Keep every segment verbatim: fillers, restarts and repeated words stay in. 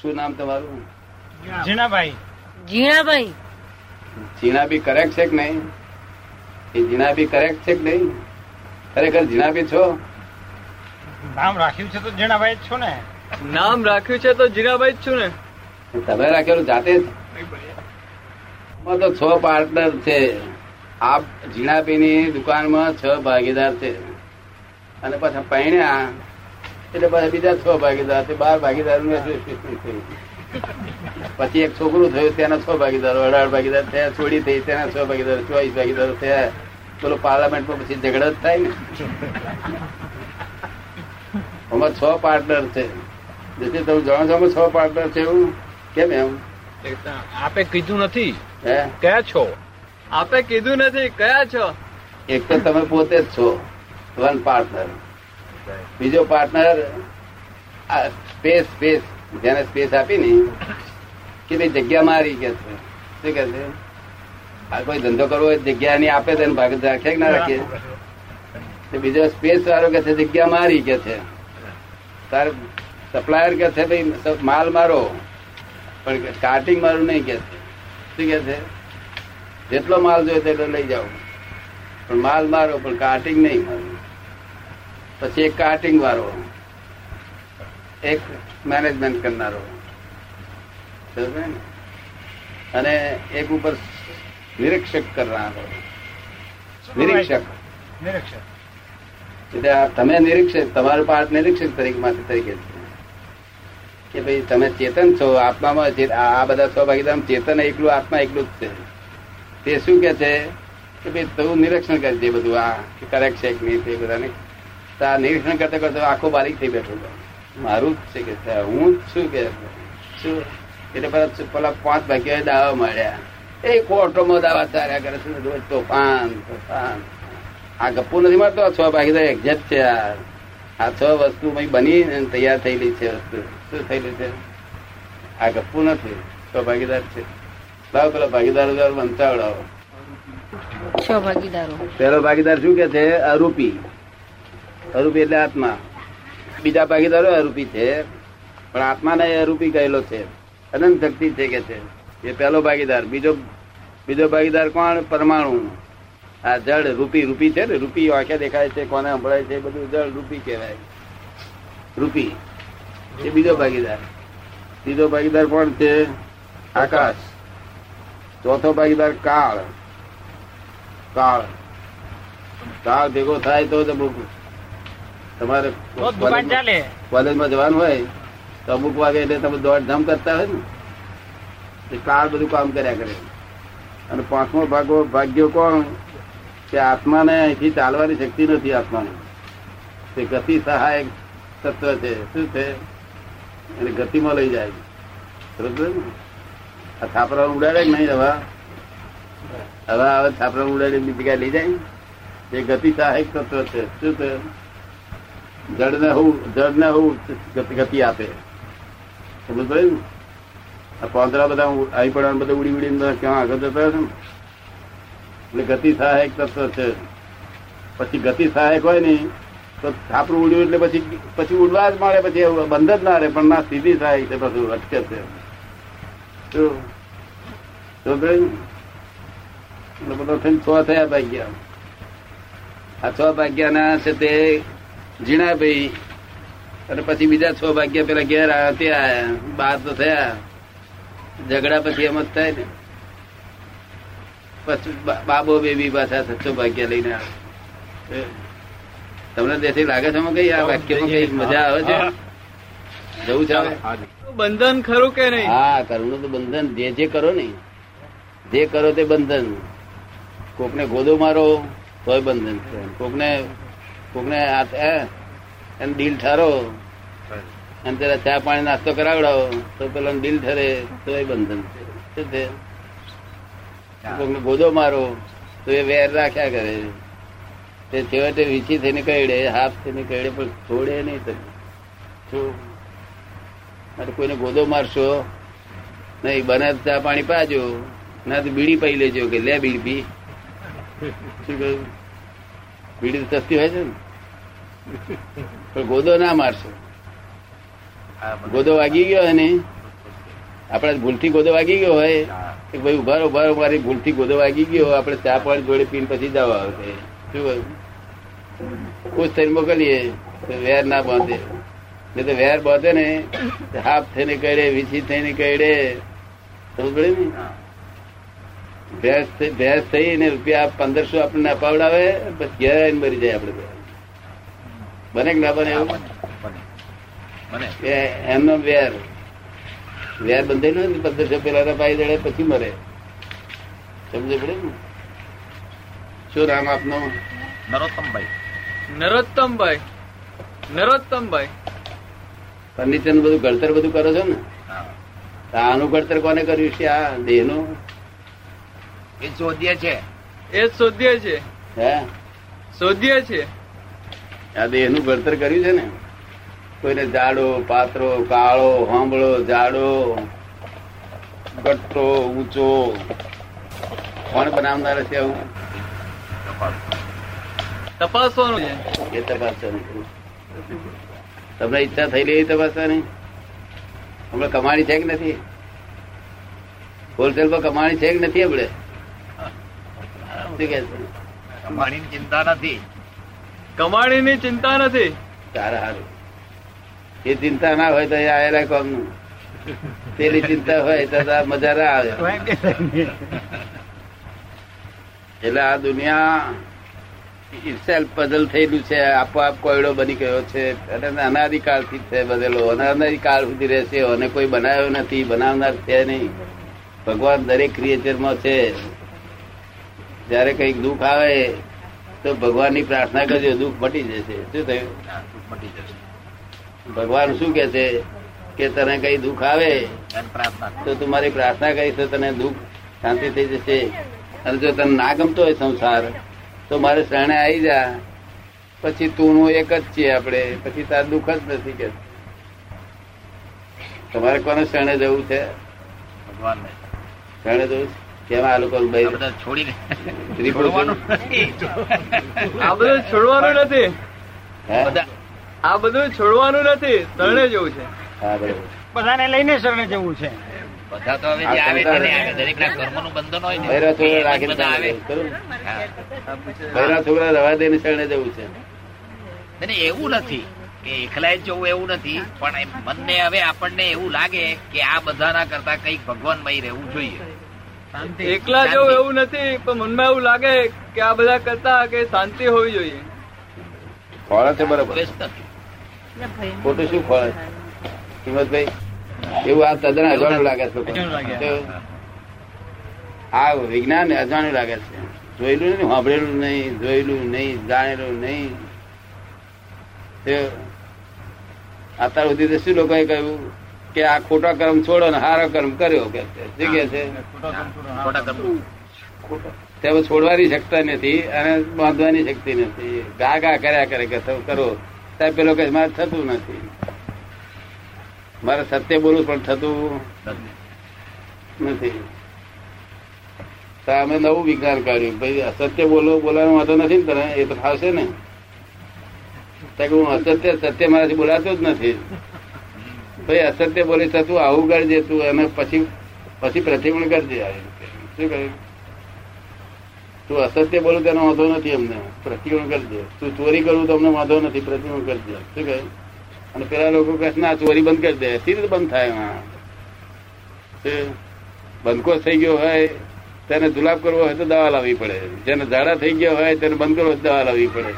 શું નામ તમારું? જીણાભાઈ. જીણાભાઈ જીણાભી કરેક્ટ છે કે નહીં? એ જીણાભી કરેક્ટ છે કે નહીં? ખરેખર જીણાભી છો? નામ રાખ્યું છે તો જીણાભાઈ જ છો ને. નામ રાખ્યું છે તો જીણાભાઈ જ છું ને. તમે રાખેલું જાતે જ તો. છ પાર્ટનર છે આ જીણાભી ની દુકાનમાં, છ ભાગીદાર છે અને પાછા પૈણ્યા એટલે પાછા બીજા છ ભાગીદાર છે, બાર ભાગીદાર નું એસોસિએશન થયું. પછી એક છોકરું થયું, તેના છ ભાગીદારો, અઢાર ભાગીદાર થયા, છોડી થઈ તેના છ ભાગીદારો, ચોવીસ ભાગીદારો થયા. બોલો પાર્લામેન્ટમાં પછી ઝઘડો જ થાય ને. આમાં છ પાર્ટનર છે. જેથી તમે જાણો છો આમાં છ પાર્ટનર છે એવું કેમ? એમ આપે કીધું નથી હે કયા છો? આપે કીધું નથી કયા છો? એક તો તમે પોતે જ છો, વન પાર્ટનર. બીજો પાર્ટનર સ્પેસ સ્પેસ જેને સ્પેસ આપી ને કે ભાઈ જગ્યા મારી કે છે. શું કે છે? આ કોઈ ધંધો કરવો હોય જગ્યા ની આપે તેને ભાગ રાખે કે ના રાખીએ. બીજો સ્પેસ વાળો કે છે જગ્યા મારી કે છે. તાર સપ્લાયર કે છે ભાઈ માલ મારો પણ કાર્ટિંગ મારું નહીં કે છે. શું કે છે? જેટલો માલ જોઈએ તેટલો લઈ જાઓ પણ માલ મારો પણ કાર્ટિંગ નહીં મારું. પછી એક કાર્ટિંગ વાળો, એક મેનેજમેન્ટ કરનારો અને એક ઉપર નિરીક્ષક કરનારો. નિરીક્ષક એટલે તમે નિરીક્ષક, તમારો પાર્ટ નિરીક્ષક તરીકે માંથી તરીકે કે ભાઈ તમે ચેતન છો આત્મામાં. આ બધા સો ભાગીદાર ચેતન એકલું, આત્મા એકલું જ છે. તે શું કે છે કે ભાઈ તું નિરીક્ષણ કરી દે બધું આ કરેક્ટ છે કે નહીં તે બધાને. તો આ નિરીક્ષણ કરતા કરતા આખો બારીક થઈ બેઠો હતો. મારું જ છે કે હું જ છું કે શું? એટલે પેલા પેલા પાંચ ભાગ્યો દાવા મળ્યા. એ કોર્ટોમાં દાવા ચાર્યા કરે છે રોજ તોફાન તોફાન. આ ગપ્પુ નથી મારતો. આ છ ભાગીદાર એક્ઝેક્ટ છે. આ આ છ વસ્તુ બની તૈયાર થયેલી છે. વસ્તુ શું થયેલી છે? આ ગપ્પુ નથી, છ ભાગીદાર છે. લાવ પેલા ભાગીદારો વંચાવડાવો. છ ભાગીદારો. પેલો ભાગીદાર શું કે છે? અરૂપી. અરૂપી એટલે આત્મા. બીજા ભાગીદારો અરૂપી છે પણ આત્માને અરૂપી કહેલો છે. અનંત શક્તિ છે કે છે એ પહેલો ભાગીદાર. બીજો બીજો ભાગીદાર કોણ? પરમાણુ. આ જળ રૂપી. રૂપી છે ને, રૂપી આંખે દેખાય છે, કોને સંભળાય છે, બધું જળ રૂપી કહેવાય. રૂપી એ બીજો ભાગીદાર. ત્રીજો ભાગીદાર કોણ છે? આકાશ. ચોથો ભાગીદાર કાળ. કાળ કાળ ભેગો થાય તો તમારે કોલેજમાં જવાનું હોય તો અમુક વાગે એટલે તમે દોડધામ કરતા હોય ને કાળ બધું કામ કર્યા કરે. અને પાંચમો ભાગો ભાગ્યો કોણ? કે આત્માને અહીંથી ચાલવાની શક્તિ નથી. આત્માને તે ગતિ સહાયક તત્વ છે. શું છે? એને ગતિમાં લઈ જાય. બરોબર ને? આ છાપરા ઉડાડે નહીં. હવા હવા હવે છાપરા ઉડાડી બીજી જગ્યાએ લઈ જાય. એ ગતિ સહાયક તત્વ છે. શું છે? જળને હું જળને હું ગતિ આપે. સમજ પડે ને? આ પાંદડા બધા આવી પડવાનું, બધા ઉડી ઉડીને ક્યાં આગળ જતા હશે ને. એટલે ગતિ સહાયક તત્વ છે. પછી ગતિ સહાયક હોય ને તો છાપરું ઉડ્યું એટલે પછી પછી ઉડવા જ માંડે. પછી બંધ જ ના રહે. પણ ના, સીધી સહાયક છે. પછી અટકે છે. શું સમજ ને? બધા થઈને છ થયા ભાગ્યા. આ છ ભાગ્યાના છે તે જીણાભાઈ. અને પછી બીજા છ ભાગ્યા પેલા ઘેર આવ્યા, ત્યાં બાર તો થયા ઝઘડા. પછી એમ જ થાય ને. પછી બાબો બેબી પાછા છસો ભાગ્યા લઈને આવે. તમને દેશી લાગે છે કઈ આ વાક્યમાં કઈ મજા આવે છે? જવું છે. બંધન ખરું કે નહીં? હા, કરવું તો બંધન. જે જે કરો ને, જે કરો તે બંધન. કોકને ગોદો મારો તોય બંધન છે. કોકને કોકને એને ડીલ ઠારો અને પેલા ચા પાણી નાસ્તો કરાવડાવો તો પેલા ડીલ ઠરે તો એ બંધન છે. કોકને ગોદો મારો તો એ વેર રાખ્યા કરે. તે છેવટે વીછી થઈને કહેડે, હાફ થઈને કહેડે, પણ છોડે નહીં તમે. કોઈને ગોદો મારશો નહીં, બને ચા પાણી પાજો, ના તો બીડી પાઈ લેજો કે લે બીડી પી. શું કહ્યું? બીડી તો સસ્તી હોય છે ને, પણ ગોદો ના મારશો. ગોદો વાગી ગયો ને આપડે ભૂલથી ગોદો વાગી ગયો હોય કે ભાઈ ઉભારો ઉભારો મારી ભૂલથી ગોદો વાગી ગયો, આપડે ચા પાણી જોડે પીને પછી જવા આવશે. શું ખુશ થઈને મોકલીએ તો વેર ના બાંધે, નહીં તો વેર બાંધે ને હાફ થઈને કહેડે, વીછી થઈને કહેડે. સમજ ને ભેંસ ભેંસ થઈ ને રૂપિયા પંદરસો આપણને અપાવડાવે, બસ ઘેર આવીને મરી જાય. આપડે બને કે ના બને એવું? એમનો વેર વેર બંધાઈ ને પંદરસો પેલા પાઈ દે પછી મરે. સમજે પડે ને? શું નામ આપનો? નરોત્તમભાઈ. નરોત્તમભાઈ નરોત્તમભાઈ ફર્નિચર બધું ઘડતર બધું કરો છો ને? આનું ઘડતર કોને કર્યું છે? આ દેહ નું એ શોધ્ય છે. એ શોધ્ય છે. હે શોધ્ય છે. આ દેહ નું ઘડતર કર્યું છે ને? કોઈને જાડો પાતળો કાળો હોંબળો જાડો ગટ્ટો ઊંચો કોણ બનાવનાર છે? આવું તપાસવાનું છે. એ તપાસવાનું તમને ઈચ્છા થઈ લે તપાસવાની. હમણાં કમાણી છે કે નથી? હોલસેલ પર કમાણી છે કે નથી? આપડે કમાણી ની ચિંતા નથી. કમાણી ની ચિંતા નથી. સારા સારું એ ચિંતા ના હોય તો આવેલા કોમ નું પેલી ચિંતા હોય તો મજા ના આવે. એટલે આ દુનિયા ઇટસેલ્ફ પઝલ થયેલું છે, આપોઆપ કોયડો બની ગયો છે અને અનાદિકાળથી છે બધેલો, અને અનાદિકાળ સુધી રહેશે. અને કોઈ બનાવ્યો નથી, બનાવનાર છે નહીં. ભગવાન દરેક ક્રિએચરમાં છે. જયારે કઈક દુઃખ આવે તો ભગવાન ની પ્રાર્થના કરજો, દુઃખ મટી જશે. શું થયું? મટી જશે. ભગવાન શું કે છે કે તને કઈ દુઃખ આવે તો તું મારી પ્રાર્થના કરીશ તો તને દુઃખ શાંતિ થઈ જશે. અને જો તને ના ગમતો હોય સંસાર તો મારે શરણે આવી જા, પછી તું હું એક જ છીએ આપણે, પછી તાર દુઃખ જ નથી. કે તમારે કોને શરણે જવું છે? ભગવાન શરણે જવું છે. કેમ આ લોકો છોડીને આ બધું છોડવાનું નથી. આ બધું છોડવાનું નથી, શરણે જવું છે. બધાને લઈને શરણે જવું છે. બધા તો હવે આવે છે, દરેક ના કર્મનું બંધન હોય ને. ભૈરા છોકરા રાખીને આવે, ભૈરા છોકરા રવા દઈને શરણે જવું છે. એવું નથી કે એકલાય જવું, એવું નથી. પણ મનને હવે આપણને એવું લાગે કે આ બધાના કરતા કઈક ભગવાનમય રહેવું જોઈએ. એકલા જવું એવું નથી, પણ મનમાં એવું લાગે કે આ બધા કરતા કે શાંતિ હોવી જોઈએ. ખોળા છે બરાબર, ખોટું શું ખોળે કિંમતભાઈ? એવું આ તદ્દન અજાણું લાગે છે. આ વિજ્ઞાન અજાણું લાગે છે. જોયેલું નહીં, સાંભળેલું નહીં, જોયેલું નહીં, જાણેલું નહીં. અત્યાર સુધી તો શું લોકોએ કહ્યું કે આ ખોટા કર્મ છોડો ને સારો કર્મ કર્યો કે છે. કે છે તે છોડવાની શકતા નથી અને બાંધવાની શક્તિ નથી. ગા ગા કર્યા કરે કે કરો સાહેબ પેલો કે મારે થતું નથી, મારે સત્ય બોલું પણ થતું નથી. તો અમે નવું વિજ્ઞાન કાઢ્યું, ભાઈ અસત્ય બોલો બોલવાનો વાંધો નથી ને તને, એ તો ફાવશે ને. હું અસત્ય સત્ય મારાથી બોલાતું જ નથી ભાઈ, અસત્ય બોલી થતું આવું કરજે તું, અને પછી પછી પ્રતિબંધ કરજે. શું કહ્યું? તું અસત્ય બોલું તેનો વાંધો નથી અમને, પ્રતિબંધ કરજે. તું ચોરી કરું તો અમને વાંધો નથી, પ્રતિબંધ કરજે. શું કહ્યું? અને પેલા લોકો કહે ના ચોરી બંધ કરી દે. સી રીતે બંધ થાય? બંધકો થઈ ગયો હોય તેને જુલાબ કરવો હોય તો દવા લાવવી પડે, જેને ઝાડા થઈ ગયા હોય તેને બંધ કરવો હોય તો દવા લાવવી પડે.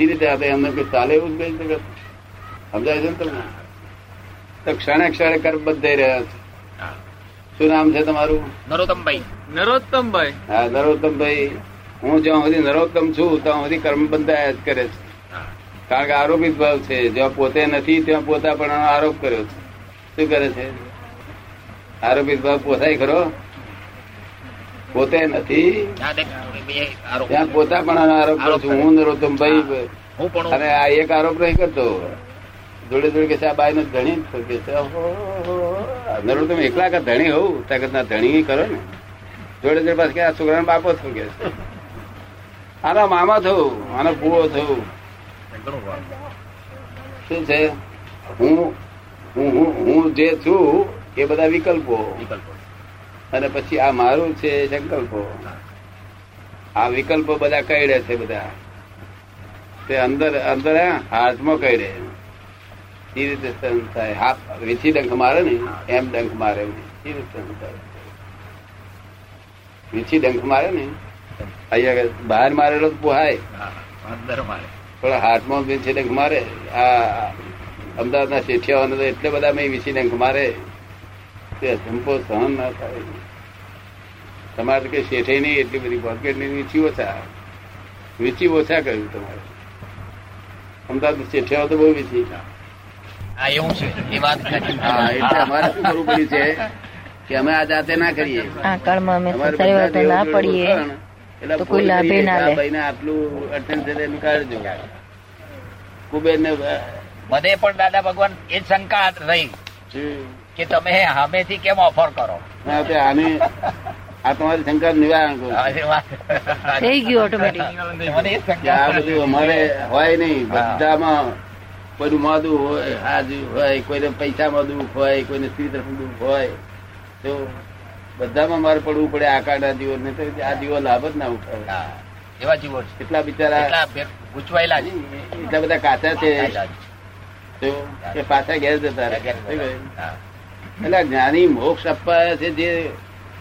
એ રીતે આપણે એમને કઈ ચાલે એવું જ કહી સમજાય છે ને તમને? તો ક્ષણે ક્ષણે કર્મ બંધાઈ રહ્યા છે. શું નામ છે તમારું? નરોત્તમભાઈ. નરોત્તમભાઈ. હા નરોત્તમભાઈ, હું જ્યાં સુધી નરોત્તમ છું ત્યાં સુધી કર્મ બંધાયા જ કરે છે. કારણ કે આરોપિત ભાવ છે. જ્યાં પોતે નથી ત્યાં પોતા પણ આરોપ કર્યો છે. શું કરે છે? આરોપિત ભાવ પોતાય ખરો? પોતે નથી ત્યાં પોતા પણ આરોપ કરું છું હું નરોત્તમભાઈ. અને આ એક આરોપ નહીં કરતો, જોડે જોડે કે છે આ બાઈ નો ધણી કે છે. નરોત્તમ એકલા કા ધણી હોઉં ત્યાં કરતા ધણી કરો ને, જોડે જોડે પાસે કે આ છોકરાનો બાપો થયો કે છે, આનો મામા થયું, આનો પૂળો થયું. શું છે હું હું હું જે છું એ બધા વિકલ્પો વિકલ્પો અને પછી આ મારું છે સંકલ્પો. આ વિકલ્પો બધા કઈ રહે છે, બધા તે અંદર અંદર હાથમાં કઈ રહે એ રીતે સહન થાય. હાથ વેચી ડંખ મારે ને એમ ડંખ મારે એ રીતે સહન થાય. વીછી ડંખ મારે ને અહીંયા બહાર મારેલો પોહાય, થોડા હાથમાં વીછી ડંખ મારે. આ અમદાવાદ ના શેઠિયાઓને તો એટલે બધા વીછી ડંખ મારે તે સંપો સહન ના થાય. તમારે તો કઈ શેઠે નહીં એટલી બધી પોકેટ ની વીછી ઓછા વીછી ઓછા કહ્યું તમારે. અમદાવાદ શેઠિયાઓ તો બહુ વીછી. હા એવું છે એ વાત. હા એટલે અમારે શું કરવું પડ્યું છે કે અમે આ જાતે ના કરીએ. પણ દાદા ભગવાન એ શંકા રહી કે તમે સામેથી કેમ ઓફર કરો? આને આ તમારી શંકા નિવારણ કરો થઈ ગયું ઓટોમેટિક. આ બધું અમારે હોય નહીં, બધામાં કોઈનું મોદું હોય, હાજુ હોય, કોઈને પૈસામાં દુઃખ હોય, કોઈને સ્ત્રી તરફ દુઃખ હોય, બધામાં મારે પડવું પડે. આ કાંડા જીવો ને આ જીવો લાભ જ ના ઉઠાવે. એવા જીવો કેટલા બિચારા ગૂંચવાયેલા છે, એટલા બધા કાચા છે, પાછા ઘેર જતા રહે. એટલે જ્ઞાની મોક્ષ આપવા છે, જે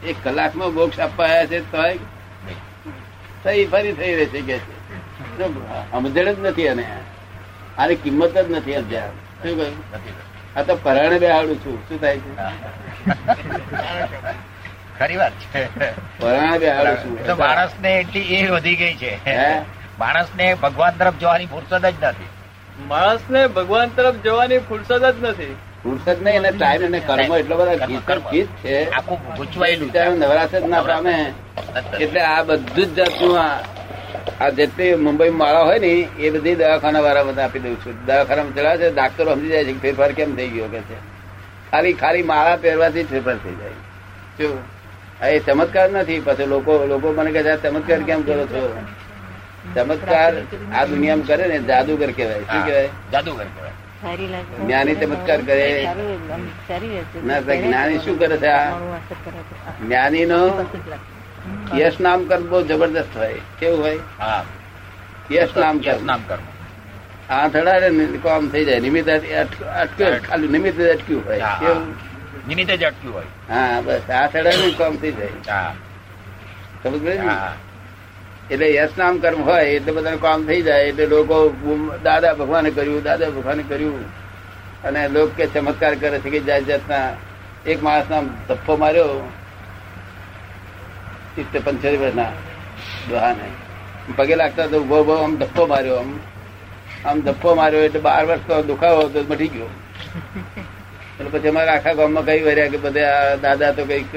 એક કલાકમાં મોક્ષ આપવા છે તો થઈ ફરી થઈ રહેશે કે સમજણ જ નથી અને આની કિંમત જ નથી. અભ્યાસ શું કહ્યું? આ તો પરાણે બે આવડું છું. શું થાય છે? ખરી વાત છે. માણસ ને એટલી એ વધી ગઈ છે, માણસ ને ભગવાન તરફ જવાની ફુરસદ જ નથી. માણસ ને ભગવાન તરફ જવાની ફુરસદ જ નથી. ફુરસદ નહીં, એને ટાઈમ અને કર્મ એટલો બધો ખીચ છે, આખું ગૂંચવાયેલું નવરાશ જ ના પામે. એટલે આ બધું જ જાતનું આ જેટલી મુંબઈ માળા હોય ને એ બધી દવાખાના વાળા બધા આપી દઉં છું. દવાખાનામાં ચડાવે છે, ડાક્ટરો સમજી જાય છે ફેરફાર કેમ થઈ ગયો કે છે. ખાલી ખાલી માળા પહેરવાથી ફેરફાર થઈ જાય. શું એ ચમત્કાર નથી? પછી લોકો લોકો મને કહે છે ચમત્કાર કેમ કરો છો? ચમત્કાર આ દુનિયામાં કરે ને જાદુગર કહેવાય. શું કહેવાય? જાદુગર કહેવાય. જ્ઞાની ચમત્કાર કરે ના. જ્ઞાની શું કરે છે? આ જ્ઞાની નો યશ નામ કર્મ બહુ જબરદસ્ત હોય. કેવું હોય? યશ નામ કર્મ. નામ કર્મ આમ થઈ જાય નિમિત્ત અટક્યું. ખાલી નિમિત્ત જ અટક્યું હોય, નિમિત્ત જ અટક્યું હોય. હા બસ આ થડાનું કામ થઈ જાય. સમજ? એટલે યશ નામ કર્મ હોય એટલે બધાનું કામ થઈ જાય. એટલે લોકો દાદા ભગવાને કર્યું, દાદા ભગવાને કર્યું, અને લોકો કે ચમત્કાર કરે છે કે જાત જાતના. એક માણસ નામ ધપ્પો માર્યો સિત્તેર પંચોતેર વર્ષના દોહાને પગે લાગતા તો ઉભો ઉભો આમ ધપ્પો માર્યો, આમ આમ ધપ્પો માર્યો એટલે બાર વર્ષ તો દુખાવો હતો મટી ગયો. એટલે પછી અમારા આખા ગામમાં કઈ વર્યા કે બધા દાદા તો કઈક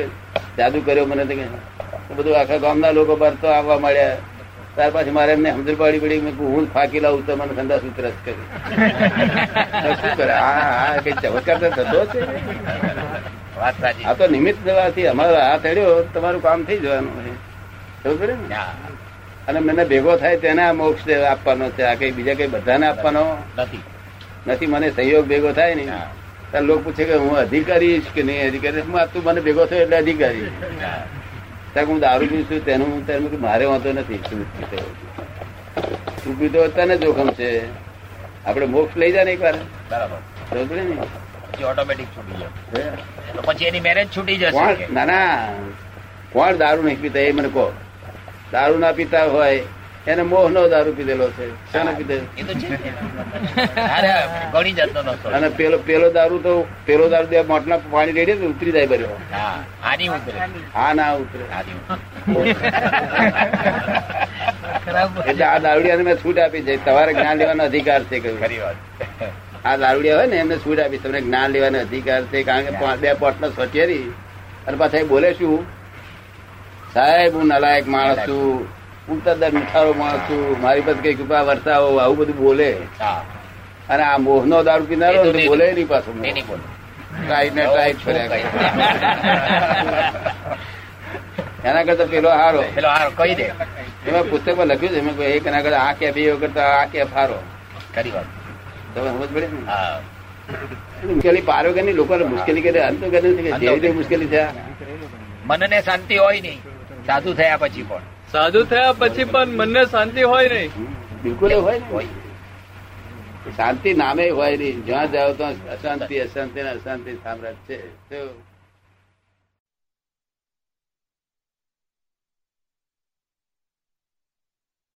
જાદુ કર્યો મને તો બધું. આખા ગામના લોકો બાર તો આવવા મળ્યા. ત્યાર પછી મારે એમને સમજણ પાડી પડી. મેં હું ફાંકી લાવું તો મને ધંધા સૂત્ર જ કર્યું. શું કરે? હા હા કઈ ચમત્કાર તો થતો છે. આ તો નિમિત્ત જવાથી અમારો હાથ અડ્યો, તમારું કામ થઈ જવાનું છે. ખબર પડે ને? અને મને ભેગો થાય તેને આ મોક્ષ આપવાનો છે. આ કઈ બીજા કઈ બધાને આપવાનો નથી. મને સહયોગ ભેગો થાય ને ત્યારે લોકો પૂછે કે હું અધિકારી કે નહીં અધિકારી. હું તું મને ભેગો થયો એટલે અધિકારી. ત્યાં હું દારૂ પીઉં છું તેનું તેનું મારે વાંધો નથી. તું પીધો તને જોખમ છે. આપડે મોક્ષ લઈ જાય ને એક વાર બરાબર ને ઓટોમેટિક છૂટી જાય. પછી એની મેરેજ છૂટી જશે. ના ના કોણ દારૂ નહીં પીતા એ મને કહો. દારૂ ના પીતા હોય એને મોહ નો દારૂ પીધેલો છે. અને પેલો પેલો દારૂ તો પેલો દારૂ મોટલા પાણી રેડીએ ઉતરી જાય બર્યો. હા ના ઉતરે. એટલે આ દારૂડિયાને મેં છૂટ આપી છે. તમારે જ્ઞાન લેવાનો અધિકાર છે. આ દારૂડિયા હોય ને એમને છૂટ આપી. તમને જ્ઞાન લેવાનો અધિકાર છે. કારણ કે બે પોટલા સોચેરી અને પાછા બોલે શું? સાહેબ હું નલાયક માણસ છું, હું તદ્દન મીઠારો માણસ છું, મારી પાસે કઈ કૃપા વરસાવો, આવું બધું બોલે. અને આ મોહ નો દારૂ પીનારો બોલે એની પાસે ટ્રાય ને ટ્રાય ફર્યા. એના કરતા પેલો હારો પેલો હારો કહી દે. એમાં પુસ્તકમાં લખ્યું છે એમાં એક એના કરતા આ કેફ એ કરતા આ કેફ હારો. ખરી વાત તમે સમજ પડે ને? મુશ્કેલી પાર વગરની લોકો મુશ્કેલી કરે અંત વગર મુશ્કેલી થયા મનને શાંતિ હોય નહીં સાધુ થયા પછી પણ સાધુ થયા પછી પણ મનને શાંતિ હોય નહીં બિલકુલ હોય શાંતિ નામે હોય નહીં જ્યાં જાઓ તો અશાંતિ અશાંતિ ને અશાંતિ સામ્રાજ્ય છે.